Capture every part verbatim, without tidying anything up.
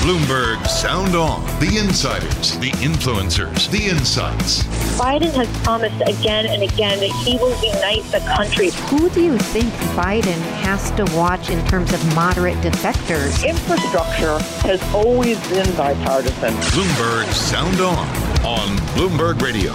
Bloomberg Sound On. The insiders, the influencers, the insights. Biden has promised again and again that he will unite the country. Who do you think Biden has to watch in terms of moderate defectors? Infrastructure has always been bipartisan. Bloomberg Sound On on Bloomberg Radio.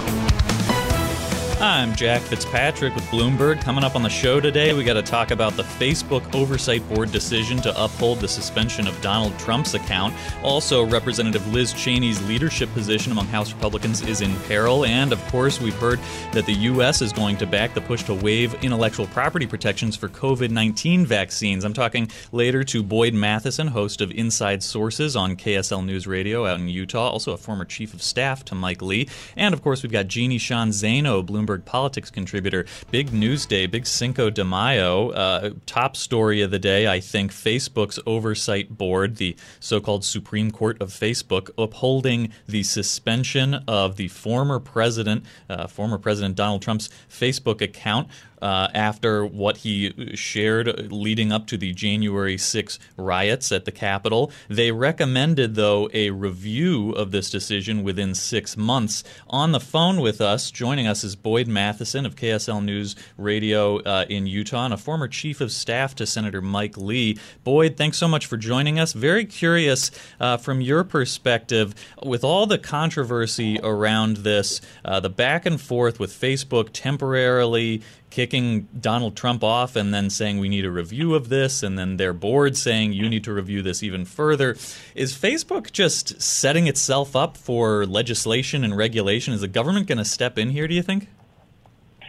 I'm Jack Fitzpatrick with Bloomberg. Coming up on the show today, we got to talk about the Facebook Oversight Board decision to uphold the suspension of Donald Trump's account. Also, Representative Liz Cheney's leadership position among House Republicans is in peril. And, of course, we've heard that the U S is going to back the push to waive intellectual property protections for covid nineteen vaccines. I'm talking later to Boyd Matheson, host of Inside Sources on K S L News Radio out in Utah, also a former chief of staff to Mike Lee. And, of course, we've got Jeannie Shanzano, Bloomberg Politics contributor. Big news day, big Cinco de Mayo. Uh, top story of the day, I think, Facebook's oversight board, the so-called Supreme Court of Facebook, upholding the suspension of the former president, uh, former President Donald Trump's Facebook account. Uh, after what he shared leading up to the January sixth riots at the Capitol. They recommended, though, a review of this decision within six months. On the phone with us, joining us is Boyd Matheson of K S L News Radio uh, in Utah and a former chief of staff to Senator Mike Lee. Boyd, thanks so much for joining us. Very curious uh, from your perspective, with all the controversy around this, uh, the back and forth with Facebook temporarily kicking Donald Trump off and then saying we need a review of this, and then their board saying you need to review this even further. Is Facebook just setting itself up for legislation and regulation? Is the government going to step in here, do you think?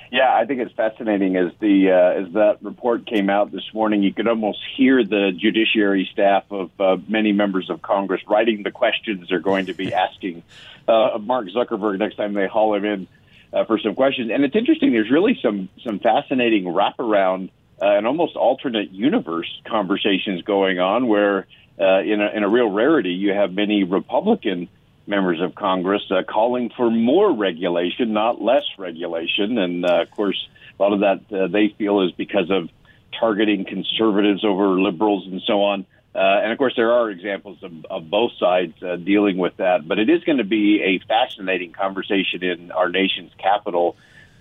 Yeah, I think it's fascinating. As the uh, as that report came out this morning, you could almost hear the judiciary staff of uh, many members of Congress writing the questions they're going to be asking uh, Mark Zuckerberg next time they haul him in. Uh, for some questions. And it's interesting, there's really some some fascinating wraparound uh, and almost alternate universe conversations going on where uh, in, a, in a real rarity, you have many Republican members of Congress uh, calling for more regulation, not less regulation. And, uh, of course, a lot of that uh, they feel is because of targeting conservatives over liberals and so on. Uh, and, of course, there are examples of, of both sides uh, dealing with that. But it is going to be a fascinating conversation in our nation's capital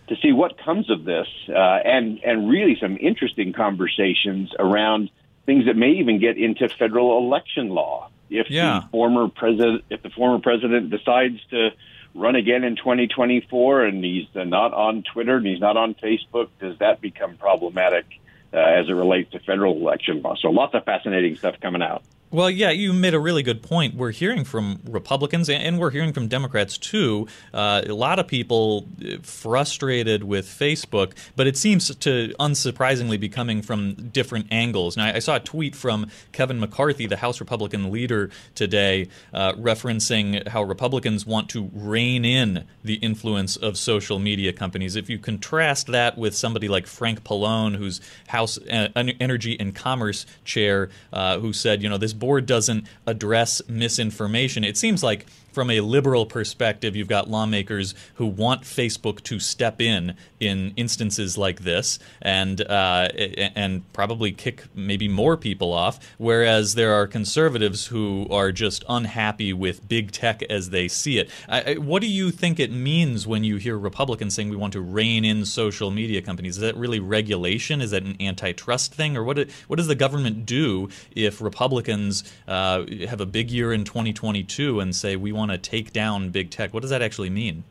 to see what comes of this uh, and, and really some interesting conversations around things that may even get into federal election law. If, yeah. the former president, if the former president decides to run again in twenty twenty-four and he's not on Twitter and he's not on Facebook, does that become problematic? Uh, as it relates to federal election law. So lots of fascinating stuff coming out. Well, yeah, you made a really good point. We're hearing from Republicans and we're hearing from Democrats, too. Uh, a lot of people frustrated with Facebook, but it seems to unsurprisingly be coming from different angles. Now, I saw a tweet from Kevin McCarthy, the House Republican leader today, uh, referencing how Republicans want to rein in the influence of social media companies. If you contrast that with somebody like Frank Pallone, who's House Energy and Commerce chair, uh, who said, you know, this board doesn't address misinformation. It seems like from a liberal perspective, you've got lawmakers who want Facebook to step in in instances like this and uh, and probably kick maybe more people off, whereas there are conservatives who are just unhappy with big tech as they see it. I, I, what do you think it means when you hear Republicans saying we want to rein in social media companies? Is that really regulation? Is that an antitrust thing? Or what, do, what does the government do if Republicans uh, have a big year in twenty twenty-two and say we want to take down big tech? What does that actually mean?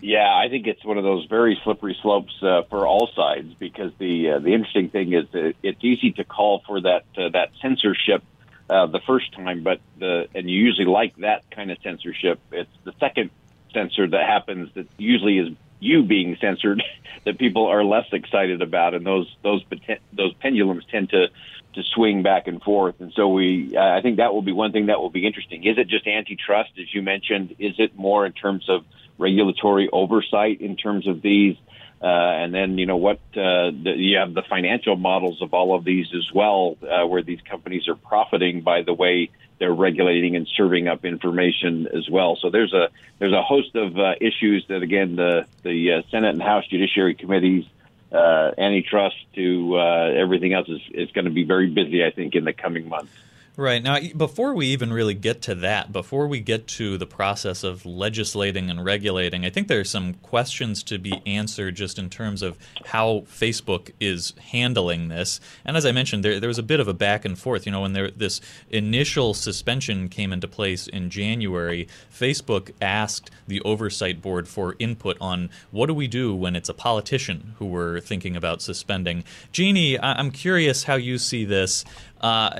Yeah, I think it's one of those very slippery slopes uh, for all sides, because the uh, the interesting thing is that it's easy to call for that uh, that censorship uh, the first time, but the and you usually like that kind of censorship. It's the second censor that happens that usually is you being censored that people are less excited about, and those those those pendulums tend to to swing back and forth. And so we, uh, I think that will be one thing that will be interesting. Is it just antitrust, as you mentioned? Is it more in terms of regulatory oversight in terms of these? Uh, and then, you know, what uh, the, you have the financial models of all of these as well, uh, where these companies are profiting by the way they're regulating and serving up information as well. So there's a there's a host of uh, issues that, again, the, the uh, Senate and House Judiciary Committees, Uh, antitrust to uh, everything else is, is going to be very busy, I think, in the coming months. Right. Now, before we even really get to that, before we get to the process of legislating and regulating, I think there are some questions to be answered just in terms of how Facebook is handling this. And as I mentioned, there, there was a bit of a back and forth. You know, when there, this initial suspension came into place in January, Facebook asked the Oversight Board for input on what do we do when it's a politician who we're thinking about suspending. Jeannie, I'm curious how you see this. Uh,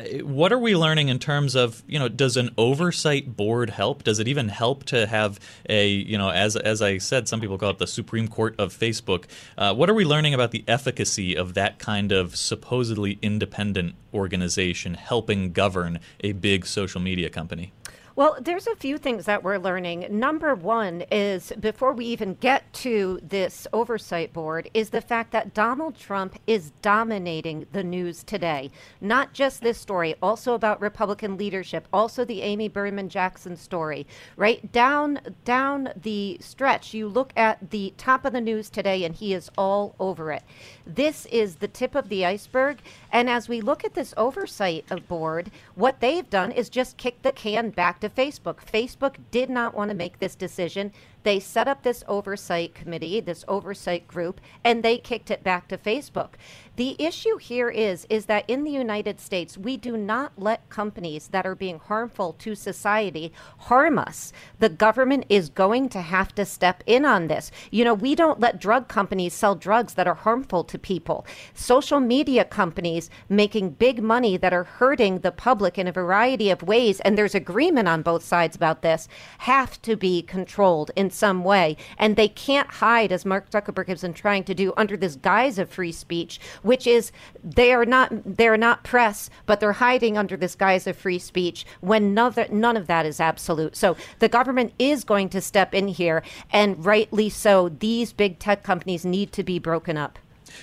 what are we learning in terms of, you know, does an oversight board help? Does it even help to have a, you know, as as I said, some people call it the Supreme Court of Facebook. Uh, what are we learning about the efficacy of that kind of supposedly independent organization helping govern a big social media company? Well, there's a few things that we're learning. Number one is, before we even get to this oversight board, is the fact that Donald Trump is dominating the news today. Not just this story, also about Republican leadership, also the Amy Berman Jackson story, right? Down, down the stretch, you look at the top of the news today and he is all over it. This is the tip of the iceberg. And as we look at this oversight board, what they've done is just kick the can back to Facebook. Facebook did not want to make this decision. They set up this oversight committee, this oversight group, and they kicked it back to Facebook. The issue here is, is that in the United States, we do not let companies that are being harmful to society harm us. The government is going to have to step in on this. You know, we don't let drug companies sell drugs that are harmful to people. Social media companies making big money that are hurting the public in a variety of ways, and there's agreement on both sides about this, have to be controlled in some way. And they can't hide, as Mark Zuckerberg has been trying to do, under this guise of free speech, which is they are not they're not press, but they're hiding under this guise of free speech when none of, that, none of that is absolute. So the government is going to step in here, and rightly so. These big tech companies need to be broken up.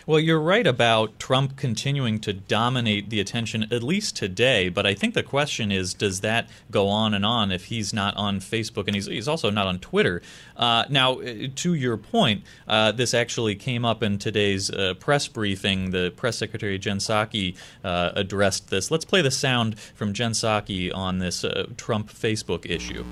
Well, you're right about Trump continuing to dominate the attention, at least today. But I think the question is, does that go on and on if he's not on Facebook? And he's, he's also not on Twitter. Uh, now, to your point, uh, this actually came up in today's uh, press briefing. The press secretary, Jen Psaki, uh, addressed this. Let's play the sound from Jen Psaki on this uh, Trump Facebook issue.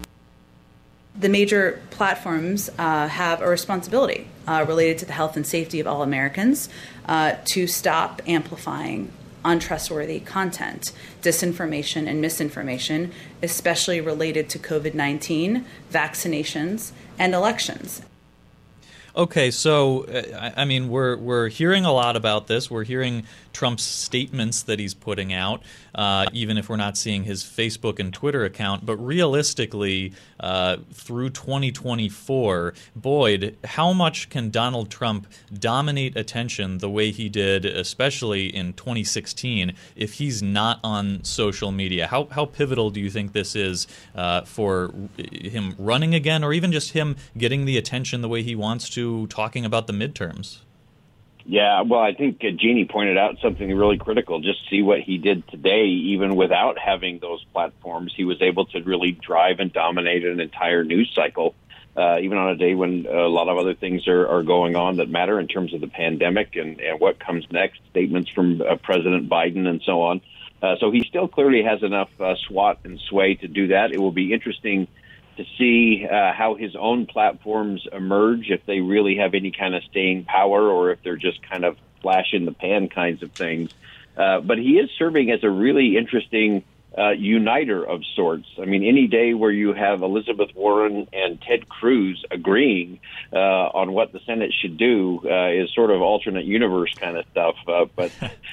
The major platforms uh, have a responsibility uh, related to the health and safety of all Americans uh, to stop amplifying untrustworthy content, disinformation and misinformation, especially related to COVID nineteen, vaccinations, and elections. Okay, so, I mean, we're we're hearing a lot about this. We're hearing Trump's statements that he's putting out, uh, even if we're not seeing his Facebook and Twitter account. But realistically, uh, through twenty twenty-four, Boyd, how much can Donald Trump dominate attention the way he did, especially in twenty sixteen, if he's not on social media? How, how pivotal do you think this is uh, for him running again, or even just him getting the attention the way he wants to, talking about the midterms? Yeah, well, I think uh, Jeannie pointed out something really critical. Just see what he did today. Even without having those platforms, he was able to really drive and dominate an entire news cycle, uh, even on a day when a lot of other things are, are going on that matter in terms of the pandemic and, and what comes next, statements from uh, President Biden and so on. Uh, so he still clearly has enough uh, swat and sway to do that. It will be interesting to see uh, how his own platforms emerge, if they really have any kind of staying power or if they're just kind of flash in the pan kinds of things. Uh, but he is serving as a really interesting uh, uniter of sorts. I mean, any day where you have Elizabeth Warren and Ted Cruz agreeing uh, on what the Senate should do uh, is sort of alternate universe kind of stuff. Uh, but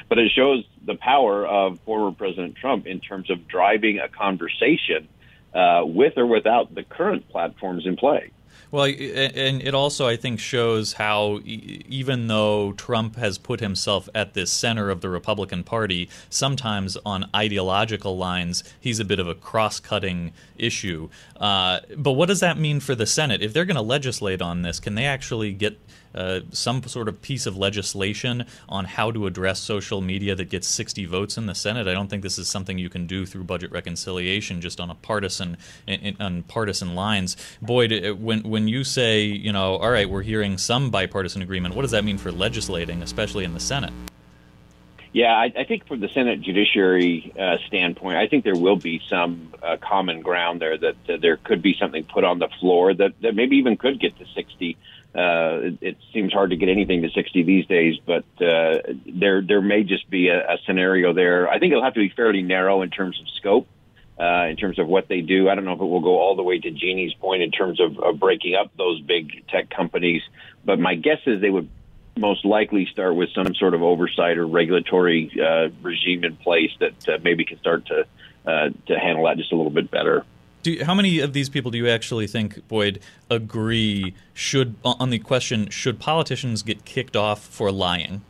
but it shows the power of former President Trump in terms of driving a conversation Uh, with or without the current platforms in play. Well, and it also, I think, shows how e- even though Trump has put himself at this center of the Republican Party, sometimes on ideological lines, he's a bit of a cross-cutting issue. Uh, but what does that mean for the Senate? If they're going to legislate on this, can they actually get uh, some sort of piece of legislation on how to address social media that gets sixty votes in the Senate? I don't think this is something you can do through budget reconciliation, just on a partisan, on partisan lines. Boyd, when when you say, you know, all right, we're hearing some bipartisan agreement, what does that mean for legislating, especially in the Senate? Yeah, I, I think from the Senate judiciary uh, standpoint, I think there will be some uh, common ground there that uh, there could be something put on the floor that, that maybe even could get to sixty. Uh, it, it seems hard to get anything to sixty these days, but uh, there, there may just be a, a scenario there. I think it'll have to be fairly narrow in terms of scope. Uh, in terms of what they do. I don't know if it will go all the way to Jeannie's point in terms of, of breaking up those big tech companies, but my guess is they would most likely start with some sort of oversight or regulatory uh, regime in place that uh, maybe can start to uh, to handle that just a little bit better. Do you, how many of these people do you actually think, Boyd, agree should on the question, should politicians get kicked off for lying?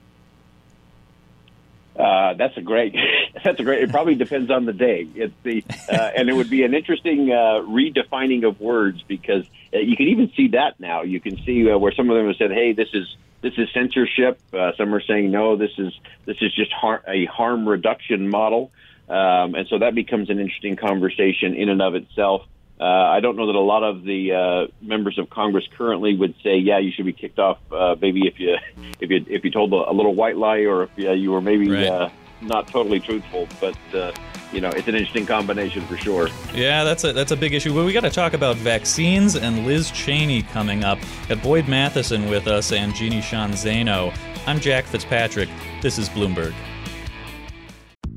Uh, that's a great, that's a great, it probably depends on the day. It's the, uh, and it would be an interesting uh, redefining of words, because uh, you can even see that now. You can see uh, where some of them have said, hey, this is, this is censorship. Uh, some are saying, no, this is, this is just har- a harm reduction model. Um, and so that becomes an interesting conversation in and of itself. Uh, I don't know that a lot of the uh, members of Congress currently would say, "Yeah, you should be kicked off, uh, maybe if you if you if you told a little white lie, or if uh, you were maybe right. uh, not totally truthful." But uh, you know, it's an interesting combination for sure. Yeah, that's a that's a big issue. Well, we got to talk about vaccines and Liz Cheney coming up. At Boyd Matheson with us and Jeannie Shanzano. I'm Jack Fitzpatrick. This is Bloomberg.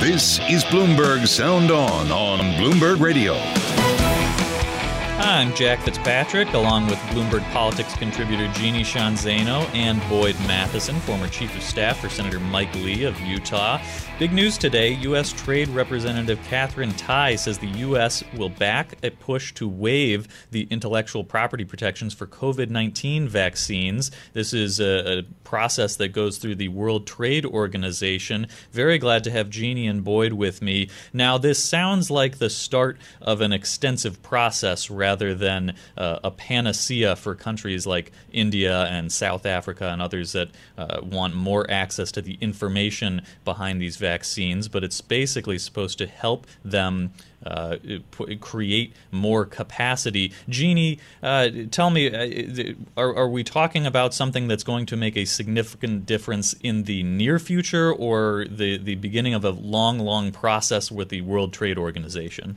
This is Bloomberg Sound On on Bloomberg Radio. I'm Jack Fitzpatrick, along with Bloomberg Politics contributor Jeannie Shanzano and Boyd Matheson, former chief of staff for Senator Mike Lee of Utah. Big news today, U S Trade Representative Katherine Tai says the U S will back a push to waive the intellectual property protections for covid nineteen vaccines. This is a, a process that goes through the World Trade Organization. Very glad to have Jeannie and Boyd with me. Now, this sounds like the start of an extensive process rather rather than uh, a panacea for countries like India and South Africa and others that uh, want more access to the information behind these vaccines. But it's basically supposed to help them uh, p create more capacity. Jeannie, uh, tell me, are, are we talking about something that's going to make a significant difference in the near future, or the, the beginning of a long, long process with the World Trade Organization?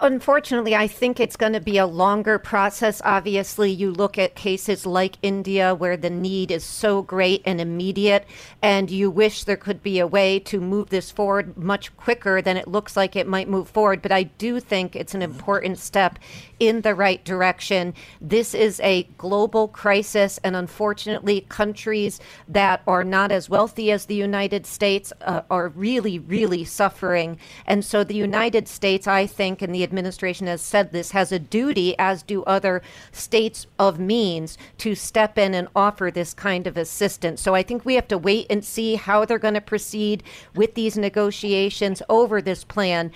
Unfortunately, I think it's going to be a longer process. Obviously, you look at cases like India, where the need is so great and immediate, and you wish there could be a way to move this forward much quicker than it looks like it might move forward. But I do think it's an important step in the right direction. This is a global crisis, and unfortunately, countries that are not as wealthy as the United States uh, are really, really suffering. And so the United States, I think, and the administration has said this, has a duty, as do other states of means, to step in and offer this kind of assistance. So I think we have to wait and see how they're going to proceed with these negotiations over this plan.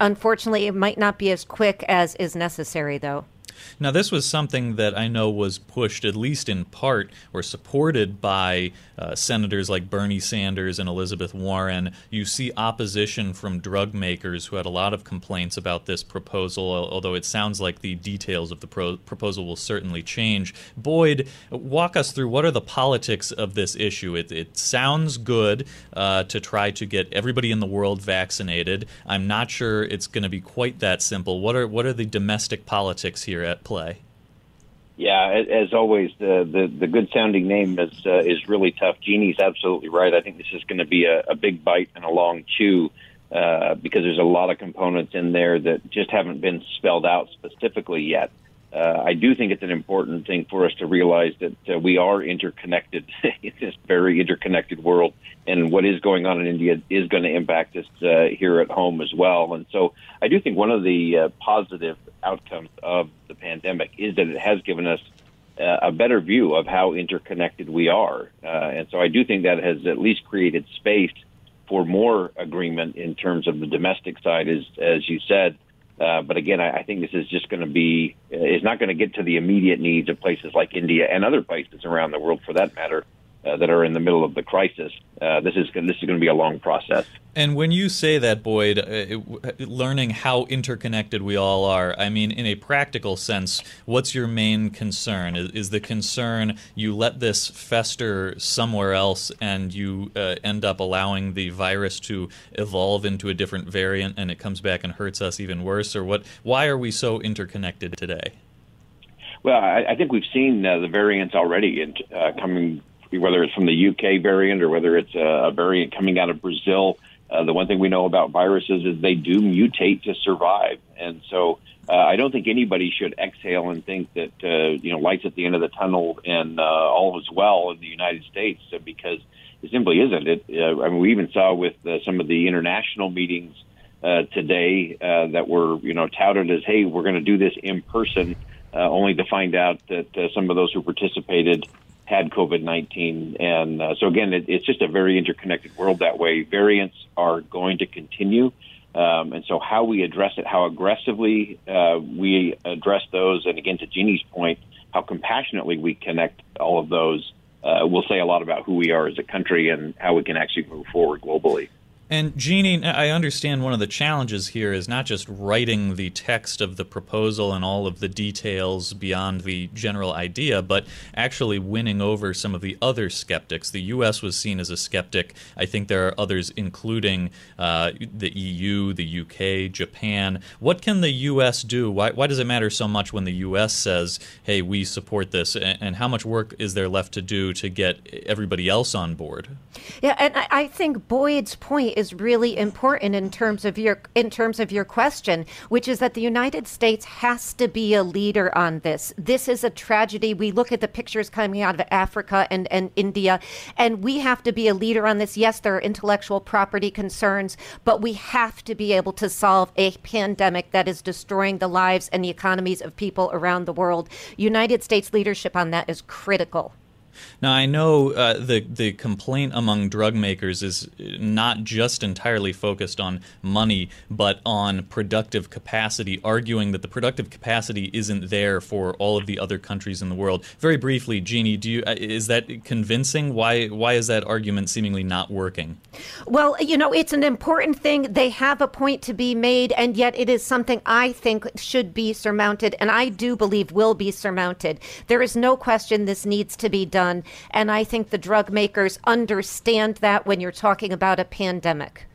Unfortunately, it might not be as quick as is necessary, though. Now, this was something that I know was pushed, at least in part, or supported by uh, senators like Bernie Sanders and Elizabeth Warren. You see opposition from drug makers who had a lot of complaints about this proposal, although it sounds like the details of the pro proposal will certainly change. Boyd, walk us through, what are the politics of this issue? It, it sounds good uh, to try to get everybody in the world vaccinated. I'm not sure it's going to be quite that simple. What are, what are the domestic politics here at play? Yeah, as always, the the, the good sounding name is uh, is really tough. Jeannie's absolutely right. I think this is going to be a, a big bite and a long chew uh, because there's a lot of components in there that just haven't been spelled out specifically yet. Uh, I do think it's an important thing for us to realize that uh, we are interconnected in this very interconnected world, and what is going on in India is going to impact us uh, here at home as well. And so I do think one of the uh, positive outcomes of the pandemic is that it has given us uh, a better view of how interconnected we are. Uh, and so I do think that has at least created space for more agreement in terms of the domestic side, as, as you said. Uh, but again, I, I think this is just going to be, it's not going to get to the immediate needs of places like India and other places around the world, for that matter, uh, that are in the middle of the crisis. Uh, this is this is going to be a long process. And when you say that, Boyd, uh, learning how interconnected we all are, I mean, in a practical sense, what's your main concern? Is, is the concern you let this fester somewhere else and you uh, end up allowing the virus to evolve into a different variant and it comes back and hurts us even worse? Or what? Why are we so interconnected today? Well, I, I think we've seen uh, the variants already in, uh, coming, whether it's from the U K variant or whether it's a variant coming out of Brazil. Uh, the one thing we know about viruses is they do mutate to survive. And so uh, I don't think anybody should exhale and think that, uh, you know, light's at the end of the tunnel and uh, all is well in the United States, because it simply isn't. It, uh, I mean, we even saw with uh, some of the international meetings uh, today uh, that were, you know, touted as, hey, we're going to do this in person, uh, only to find out that uh, some of those who participated had COVID nineteen. And uh, so, again, it, it's just a very interconnected world that way. Variants are going to continue. Um, and so how we address it, how aggressively uh, we address those, and again, to Jeannie's point, how compassionately we connect all of those uh, will say a lot about who we are as a country and how we can actually move forward globally. And Jeannie, I understand one of the challenges here is not just writing the text of the proposal and all of the details beyond the general idea, but actually winning over some of the other skeptics. The U S was seen as a skeptic. I think there are others, including uh, the E U, the U K, Japan. What can the U S do? Why, why does it matter so much when the U S says, hey, we support this? And how much work is there left to do to get everybody else on board? Yeah, and I think Boyd's point is is really important in terms of your in terms of your question, which is that the United States has to be a leader on this. This is a tragedy. We look at the pictures coming out of Africa and, and India, and we have to be a leader on this. Yes, there are intellectual property concerns, but we have to be able to solve a pandemic that is destroying the lives and the economies of people around the world. United States leadership on that is critical. Now, I know uh, the, the complaint among drug makers is not just entirely focused on money, but on productive capacity, arguing that the productive capacity isn't there for all of the other countries in the world. Very briefly, Jeannie, do you, is that convincing? Why, why is that argument seemingly not working? Well, you know, it's an important thing. They have a point to be made, and yet it is something I think should be surmounted, and I do believe will be surmounted. There is no question this needs to be done, and I think the drug makers understand that when you're talking about a pandemic.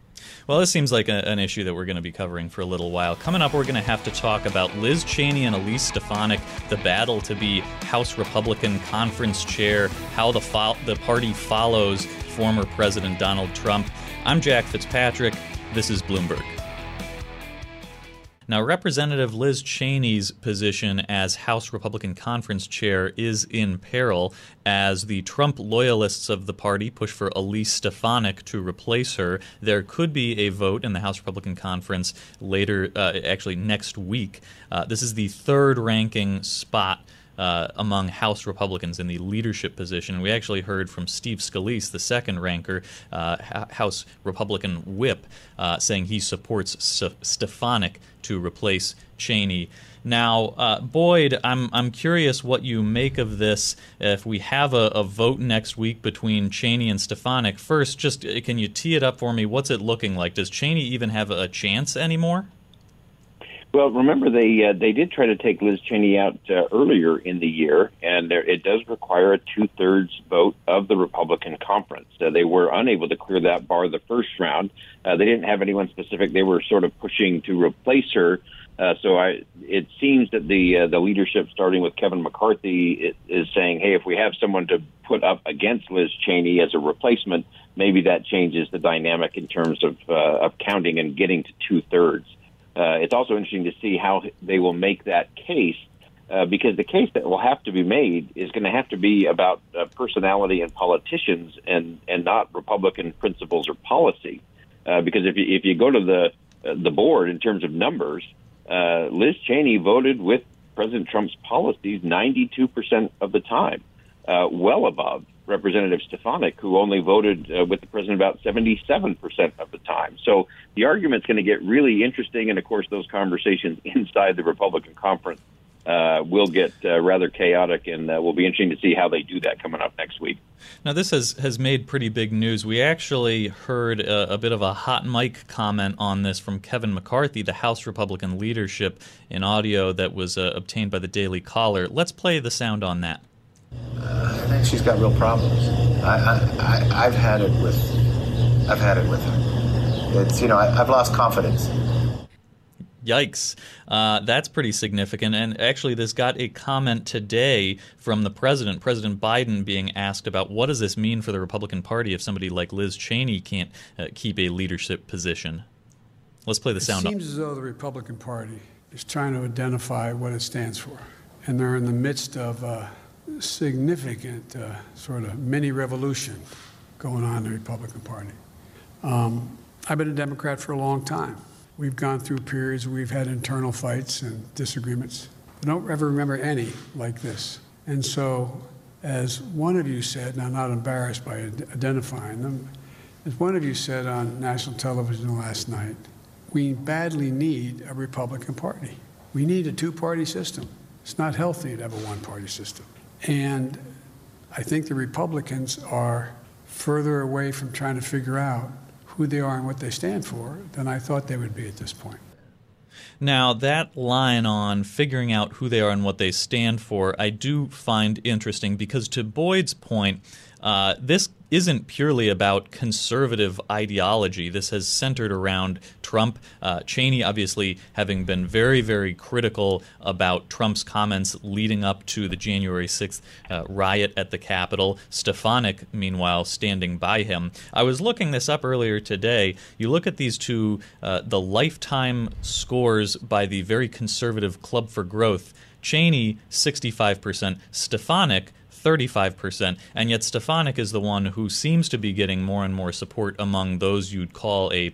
Well, this seems like a, an issue that we're going to be covering for a little while. Coming up, we're going to have to talk about Liz Cheney and Elise Stefanik, the battle to be House Republican conference chair, how the, fo- the party follows former President Donald Trump. I'm Jack Fitzpatrick. This is Bloomberg. Now, Representative Liz Cheney's position as House Republican Conference Chair is in peril as the Trump loyalists of the party push for Elise Stefanik to replace her. There could be a vote in the House Republican Conference later, uh, actually next week. Uh, this is the third ranking spot Uh, among House Republicans in the leadership position. We actually heard from Steve Scalise, the second ranker, uh, H- House Republican whip, uh, saying he supports S- Stefanik to replace Cheney. Now, uh, Boyd, I'm I'm curious what you make of this. If we have a, a vote next week between Cheney and Stefanik, first, just can you tee it up for me? What's it looking like? Does Cheney even have a chance anymore? Well, remember, they uh, they did try to take Liz Cheney out uh, earlier in the year, and there, it does require a two-thirds vote of the Republican conference. Uh, they were unable to clear that bar the first round. Uh, they didn't have anyone specific. They were sort of pushing to replace her. Uh, so I, it seems that the uh, the leadership, starting with Kevin McCarthy, is saying, hey, if we have someone to put up against Liz Cheney as a replacement, maybe that changes the dynamic in terms of uh, of counting and getting to two-thirds. Uh, it's also interesting to see how they will make that case, uh, because the case that will have to be made is going to have to be about uh, personality and politicians, and, and not Republican principles or policy. Uh, because if you if you go to the uh, the board in terms of numbers, uh, Liz Cheney voted with President Trump's policies ninety-two percent of the time, uh, well above Representative Stefanik, who only voted uh, with the president about seventy-seven percent of the time. So the argument's going to get really interesting. And, of course, those conversations inside the Republican conference uh, will get uh, rather chaotic, and uh, will be interesting to see how they do that coming up next week. Now, this has, has made pretty big news. We actually heard a, a bit of a hot mic comment on this from Kevin McCarthy, the House Republican leadership, in audio that was uh, obtained by the Daily Caller. Let's play the sound on that. Uh, I think she's got real problems. I, I, I, I've had it with, I've had it with her. It's, you know, I, I've lost confidence. Yikes. Uh, that's pretty significant. And actually, this got a comment today from the president, President Biden, being asked about what does this mean for the Republican Party if somebody like Liz Cheney can't uh, keep a leadership position? Let's play the sound. It seems up. as though the Republican Party is trying to identify what it stands for. And they're in the midst of... Uh, significant uh, sort of mini revolution going on in the Republican Party. Um, I've been a Democrat for a long time. We've gone through periods where we've had internal fights and disagreements. I don't ever remember any like this. And so, as one of you said, and I'm not embarrassed by identifying them, as one of you said on national television last night, we badly need a Republican Party. We need a two-party system. It's not healthy to have a one-party system. And I think the Republicans are further away from trying to figure out who they are and what they stand for than I thought they would be at this point. Now, that line on figuring out who they are and what they stand for, I do find interesting, because to Boyd's point, uh, this isn't purely about conservative ideology. This has centered around Trump. Uh, Cheney, obviously, having been very, very critical about Trump's comments leading up to the January sixth uh, riot at the Capitol. Stefanik, meanwhile, standing by him. I was looking this up earlier today. You look at these two, uh, the lifetime scores by the very conservative Club for Growth. Cheney, sixty-five percent. Stefanik, thirty-five percent, and yet Stefanik is the one who seems to be getting more and more support among those you'd call a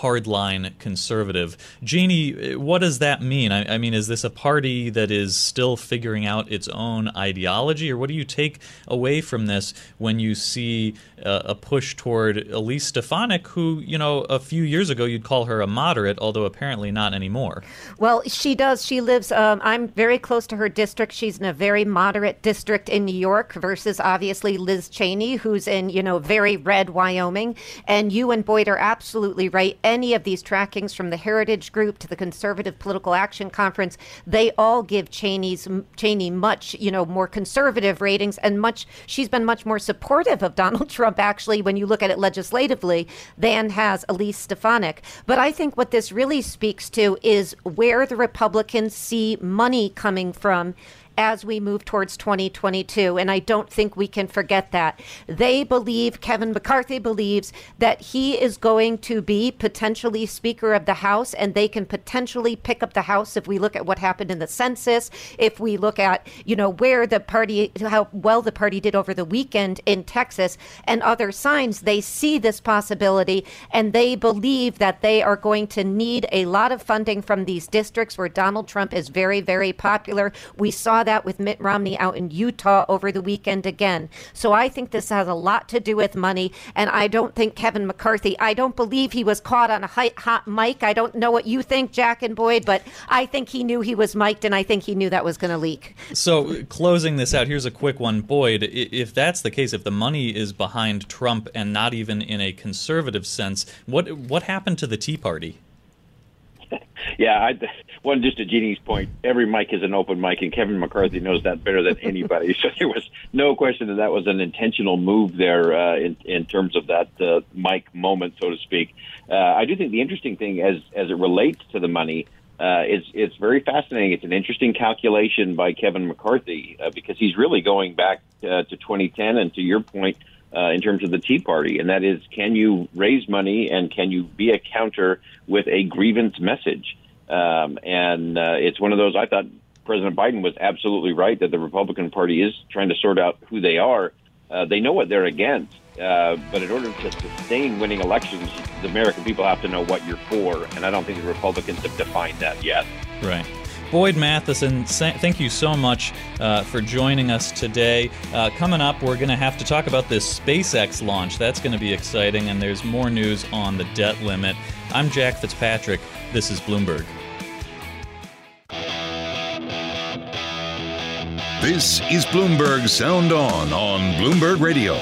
hardline conservative. Jeannie, what does that mean? I, I mean, is this a party that is still figuring out its own ideology, or what do you take away from this when you see uh, a push toward Elise Stefanik, who, you know, a few years ago you'd call her a moderate, although apparently not anymore? Well, she does. She lives, um, I'm very close to her district. She's in a very moderate district in New York versus obviously Liz Cheney, who's in, you know, very red Wyoming. And you and Boyd are absolutely right. Any of these trackings from the Heritage Group to the Conservative Political Action Conference, they all give Cheney's Cheney much, you know, more conservative ratings, and much she's been much more supportive of Donald Trump, actually, when you look at it legislatively, than has Elise Stefanik. But I think what this really speaks to is where the Republicans see money coming from as we move towards twenty twenty-two. And I don't think we can forget that. They believe, Kevin McCarthy believes, that he is going to be potentially Speaker of the House, and they can potentially pick up the House if we look at what happened in the census, if we look at, you know, where the party, how well the party did over the weekend in Texas and other signs. They see this possibility, and they believe that they are going to need a lot of funding from these districts where Donald Trump is very, very popular. We saw that with Mitt Romney out in Utah over the weekend again. So I think this has a lot to do with money. And I don't think Kevin McCarthy, I don't believe he was caught on a hot mic. I don't know what you think, Jack and Boyd, but I think he knew he was mic'd, and I think he knew that was going to leak. So closing this out, here's a quick one. Boyd, if that's the case, if the money is behind Trump and not even in a conservative sense, what what happened to the Tea Party? Yeah, I, one just to Jeannie's point, every mic is an open mic, and Kevin McCarthy knows that better than anybody. So there was no question that that was an intentional move there uh, in, in terms of that uh, mic moment, so to speak. Uh, I do think the interesting thing as as it relates to the money uh, is it's very fascinating. It's an interesting calculation by Kevin McCarthy uh, because he's really going back uh, to twenty ten and to your point Uh, in terms of the Tea Party, and that is, can you raise money and can you be a counter with a grievance message? Um, and uh, it's one of those, I thought President Biden was absolutely right that the Republican Party is trying to sort out who they are. Uh, they know what they're against, uh, but in order to sustain winning elections, the American people have to know what you're for, and I don't think the Republicans have defined that yet. Right. Boyd Matheson, thank you so much uh, for joining us today. Uh, coming up, we're going to have to talk about this SpaceX launch. That's going to be exciting, and there's more news on the debt limit. I'm Jack Fitzpatrick. This is Bloomberg. This is Bloomberg Sound On on Bloomberg Radio.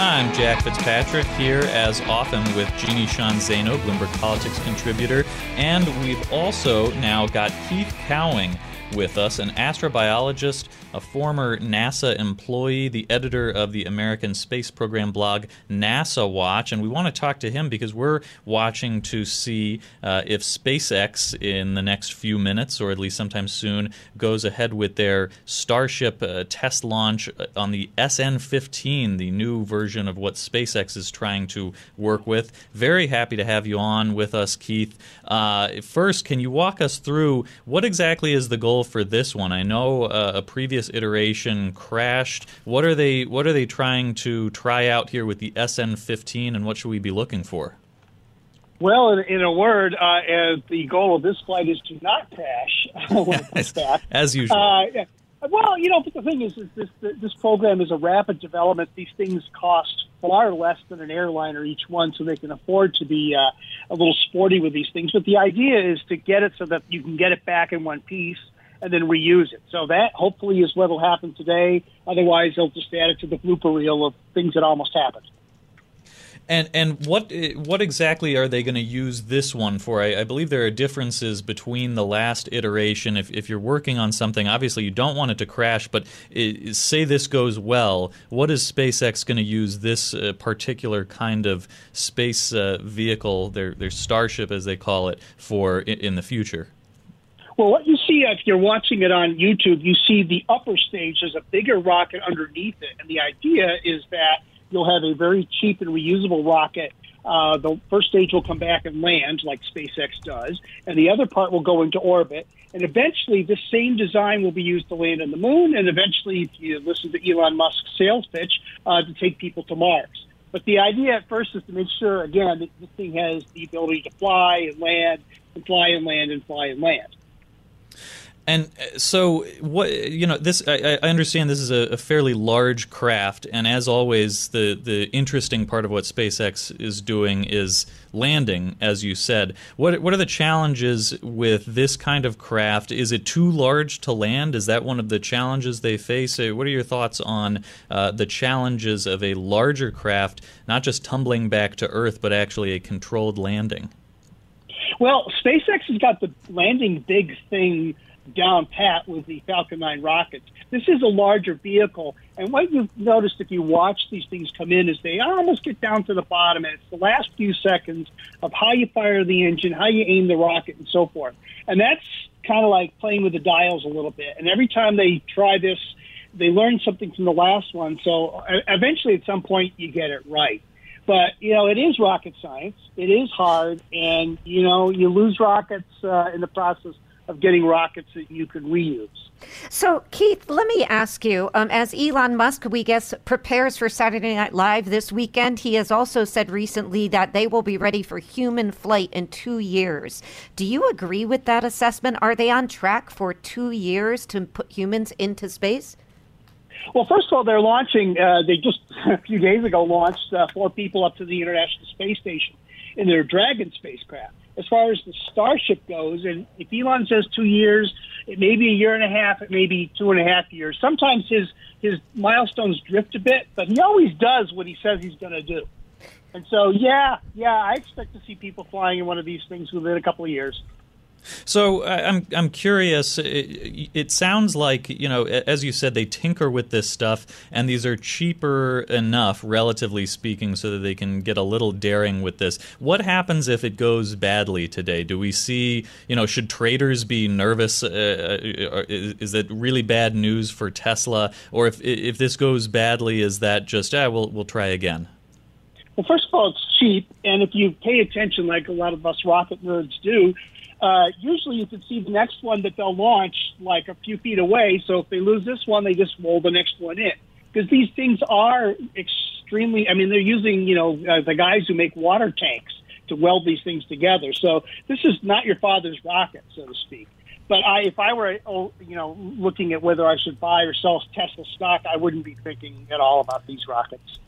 I'm Jack Fitzpatrick, here as often with Jeannie Shanzano, Bloomberg Politics contributor, and we've also now got Keith Cowing with us, an astrobiologist, a former NASA employee, the editor of the American space program blog NASA Watch, and we want to talk to him because we're watching to see uh, if SpaceX in the next few minutes, or at least sometime soon, goes ahead with their Starship uh, test launch on the S N fifteen, the new version of what SpaceX is trying to work with. Very happy to have you on with us, Keith. Uh, first, can you walk us through what exactly is the goal for this one? I know uh, a previous iteration crashed. What are they What are they trying to try out here with the S N fifteen, and what should we be looking for? Well, in, in a word, uh, as the goal of this flight is to not crash. as, as usual. Uh, well, you know, but the thing is, is this this program is a rapid development. These things cost far less than an airliner each one, so they can afford to be uh, a little sporty with these things. But the idea is to get it so that you can get it back in one piece and then reuse it. So that hopefully is what will happen today. Otherwise, they'll just add it to the blooper reel of things that almost happened. And and what what exactly are they going to use this one for? I, I believe there are differences between the last iteration. If if you're working on something, obviously you don't want it to crash, but it, say this goes well, what is SpaceX going to use this uh, particular kind of space uh, vehicle, their their Starship as they call it, for in, in the future? Well, what you see if you're watching it on YouTube, you see the upper stage, there's a bigger rocket underneath it. And the idea is that you'll have a very cheap and reusable rocket. Uh, the first stage will come back and land, like SpaceX does, and the other part will go into orbit. And eventually, this same design will be used to land on the moon, and eventually, if you listen to Elon Musk's sales pitch, uh, to take people to Mars. But the idea at first is to make sure, again, that this thing has the ability to fly and land and fly and land and fly and land. And so, what you know, this I, I understand this is a, a fairly large craft, and as always, the, the interesting part of what SpaceX is doing is landing, as you said. What what are the challenges with this kind of craft? Is it too large to land? Is that one of the challenges they face? What are your thoughts on uh, the challenges of a larger craft, not just tumbling back to Earth, but actually a controlled landing? Well, SpaceX has got the landing big thing down pat with the Falcon nine rockets. This is a larger vehicle, and what you've noticed if you watch these things come in is they almost get down to the bottom, and it's the last few seconds of how you fire the engine, how you aim the rocket, and so forth. And that's kind of like playing with the dials a little bit, and every time they try this, they learn something from the last one, so eventually at some point you get it right. But, you know, it is rocket science. It is hard, and, you know, you lose rockets uh, in the process of getting rockets that you could reuse. So, Keith, let me ask you, um, as Elon Musk, we guess, prepares for Saturday Night Live this weekend, he has also said recently that they will be ready for human flight in two years. Do you agree with that assessment? Are they on track for two years to put humans into space? Well, first of all, they're launching, uh, they just a few days ago launched uh, four people up to the International Space Station in their Dragon spacecraft. As far as the Starship goes, and if Elon says two years, it may be a year and a half, it may be two and a half years. Sometimes his, his milestones drift a bit, but he always does what he says he's going to do. And so, yeah, yeah, I expect to see people flying in one of these things within a couple of years. So I'm I'm curious. It, it sounds like, you know, as you said, they tinker with this stuff, and these are cheaper enough, relatively speaking, so that they can get a little daring with this. What happens if it goes badly today? Do we see, you know, should traders be nervous? Uh, is, is that really bad news for Tesla? Or if if this goes badly, is that just ah, we'll we'll try again? Well, first of all, it's cheap, and if you pay attention, like a lot of us rocket nerds do. Uh, usually you can see the next one that they'll launch like a few feet away, so if they lose this one, they just roll the next one in. Because these things are extremely, I mean, they're using, you know, uh, the guys who make water tanks to weld these things together. So this is not your father's rocket, so to speak. But I, if I were, you know, looking at whether I should buy or sell Tesla stock, I wouldn't be thinking at all about these rockets.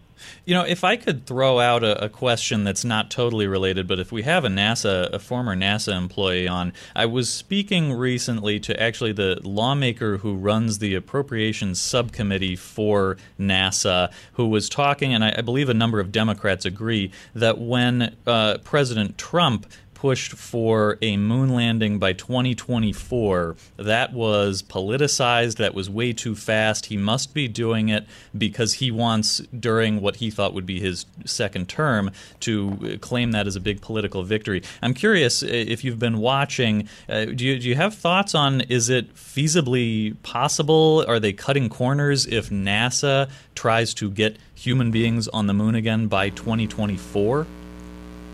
You know, if I could throw out a, a question that's not totally related, but if we have a NASA, a former NASA employee on, I was speaking recently to actually the lawmaker who runs the appropriations subcommittee for NASA, who was talking, and I, I believe a number of Democrats agree, that when uh, President Trump pushed for a moon landing by twenty twenty-four. That was politicized. That was way too fast. He must be doing it because he wants, during what he thought would be his second term, to claim that as a big political victory. I'm curious if you've been watching, uh, do you, do you have thoughts on, is it feasibly possible? Are they cutting corners if NASA tries to get human beings on the moon again by twenty twenty-four?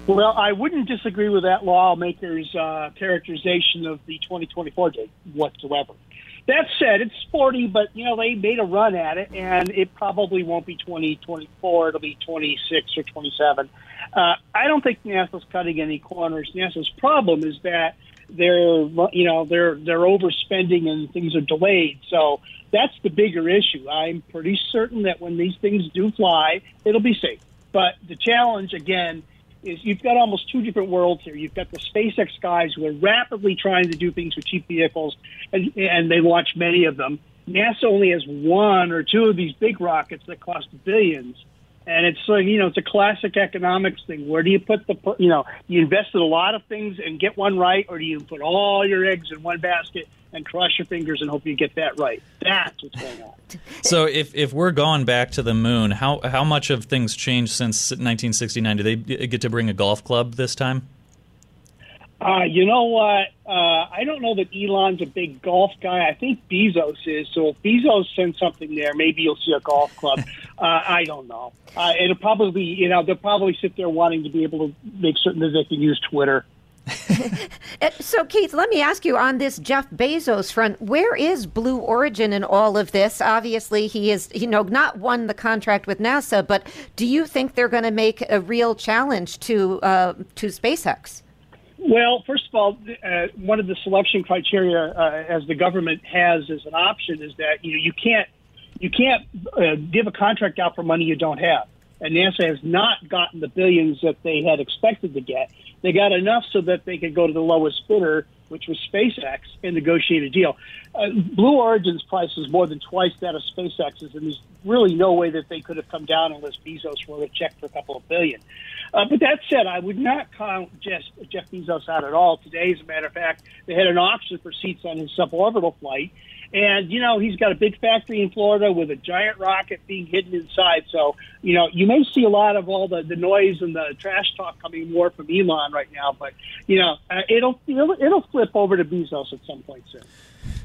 Well, I wouldn't disagree with that lawmaker's uh, characterization of the twenty twenty-four date whatsoever. That said, it's sporty, but, you know, they made a run at it, and it probably won't be twenty twenty-four. It'll be twenty-six or twenty-seven. Uh, I don't think NASA's cutting any corners. NASA's problem is that they're, you know, they're they're overspending and things are delayed. So that's the bigger issue. I'm pretty certain that when these things do fly, it'll be safe. But the challenge, again, is you've got almost two different worlds here. You've got the SpaceX guys who are rapidly trying to do things with cheap vehicles, and, and they launch many of them. NASA only has one or two of these big rockets that cost billions. And it's like, you know, it's a classic economics thing. Where do you put the, you know, you invest in a lot of things and get one right, or do you put all your eggs in one basket and cross your fingers and hope you get that right? That's what's going on. So if, if we're going back to the moon, how how much have things changed since nineteen sixty-nine? Do they get to bring a golf club this time? Uh, you know what? Uh, I don't know that Elon's a big golf guy. I think Bezos is. So if Bezos sends something there, maybe you'll see a golf club. uh, I don't know. Uh, it'll probably, you know, they'll probably sit there wanting to be able to make certain that they can use Twitter. So, Keith, let me ask you on this Jeff Bezos front, where is Blue Origin in all of this? Obviously, he is, you know, not won the contract with NASA, but do you think they're going to make a real challenge to uh, to SpaceX? Well, first of all, uh, one of the selection criteria uh, as the government has as an option is that you know, you can't you can't uh, give a contract out for money you don't have. And NASA has not gotten the billions that they had expected to get. They got enough so that they could go to the lowest bidder, which was SpaceX, and negotiate a deal. Uh, Blue Origin's price is more than twice that of SpaceX's, and there's really no way that they could have come down unless Bezos wrote a check for a couple of billion. Uh, but that said, I would not count Jeff, Jeff Bezos out at all today. As a matter of fact, they had an auction for seats on his suborbital flight. And, you know, he's got a big factory in Florida with a giant rocket being hidden inside. So, you know, you may see a lot of all the, the noise and the trash talk coming more from Elon right now. But, you know, uh, it'll, it'll it'll flip over to Bezos at some point soon.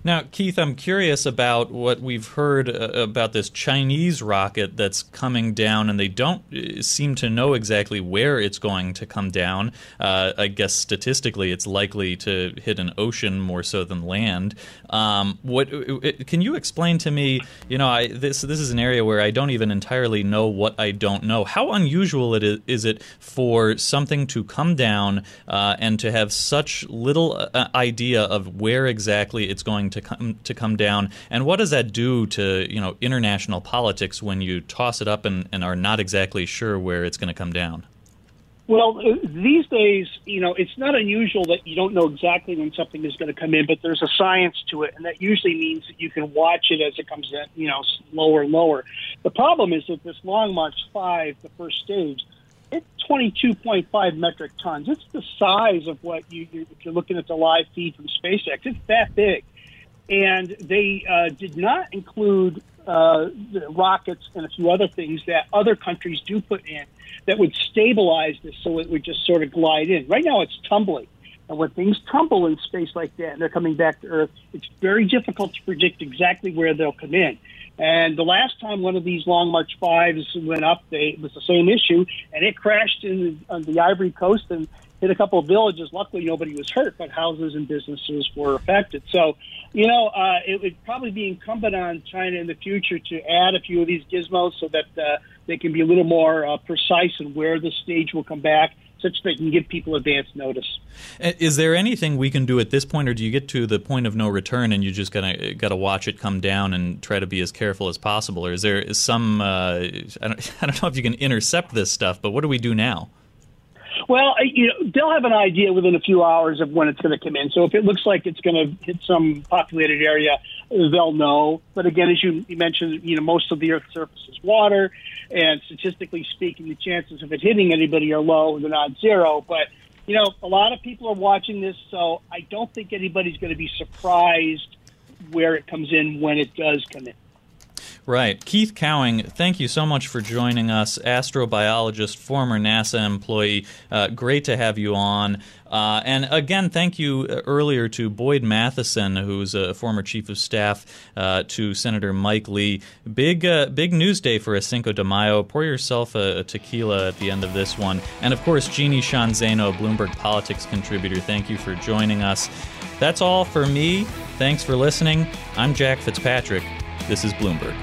Now, Keith, I'm curious about what we've heard uh, about this Chinese rocket that's coming down, and they don't uh, seem to know exactly where it's going to come down. Uh, I guess statistically it's likely to hit an ocean more so than land. Um, what can you explain to me, you know, I, this this is an area where I don't even entirely know what I don't know. How unusual it is, is it for something to come down uh, and to have such little uh, idea of where exactly it's going to come to come down, and what does that do to you know international politics when you toss it up and, and are not exactly sure where it's going to come down? Well, these days, you know, it's not unusual that you don't know exactly when something is going to come in, but there's a science to it, and that usually means that you can watch it as it comes in, you know, lower and lower. The problem is that this Long March five, the first stage, it's twenty-two point five metric tons. It's the size of what you if you're looking at the live feed from SpaceX. It's that big. And they uh, did not include uh, the rockets and a few other things that other countries do put in that would stabilize this so it would just sort of glide in. Right now it's tumbling. And when things tumble in space like that and they're coming back to Earth, it's very difficult to predict exactly where they'll come in. And the last time one of these Long March fives went up, they, it was the same issue, and it crashed in on the Ivory Coast and hit a couple of villages. Luckily, nobody was hurt, but houses and businesses were affected. So, you know, uh, it would probably be incumbent on China in the future to add a few of these gizmos so that uh, they can be a little more uh, precise in where the stage will come back, such that you can give people advance notice. Is there anything we can do at this point, or do you get to the point of no return and you just gotta gotta watch it come down and try to be as careful as possible? Or is there some? Uh, I don't I don't know if you can intercept this stuff, but what do we do now? Well, you know, they'll have an idea within a few hours of when it's going to come in. So if it looks like it's going to hit some populated area, they'll know. But again, as you mentioned, you know, most of the Earth's surface is water, and statistically speaking, the chances of it hitting anybody are low. They're not zero. But, you know, a lot of people are watching this, so I don't think anybody's going to be surprised where it comes in when it does come in. Right. Keith Cowing, thank you so much for joining us, astrobiologist, former NASA employee. Uh, great to have you on. Uh, and again, thank you earlier to Boyd Matheson, who's a former chief of staff uh, to Senator Mike Lee. Big uh, big news day for a Cinco de Mayo. Pour yourself a, a tequila at the end of this one. And, of course, Jeannie Shanzano, Bloomberg Politics contributor, thank you for joining us. That's all for me. Thanks for listening. I'm Jack Fitzpatrick. This is Bloomberg.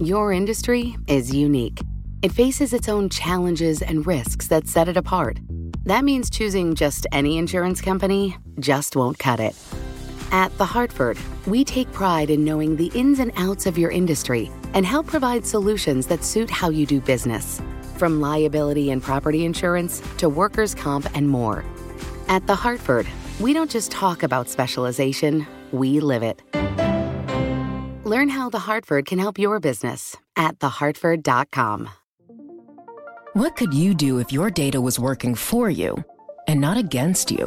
Your industry is unique. It faces its own challenges and risks that set it apart. That means choosing just any insurance company just won't cut it. At The Hartford, we take pride in knowing the ins and outs of your industry and help provide solutions that suit how you do business. From liability and property insurance to workers' comp and more. At The Hartford, we don't just talk about specialization, we live it. Learn how The Hartford can help your business at the hartford dot com. What could you do if your data was working for you and not against you?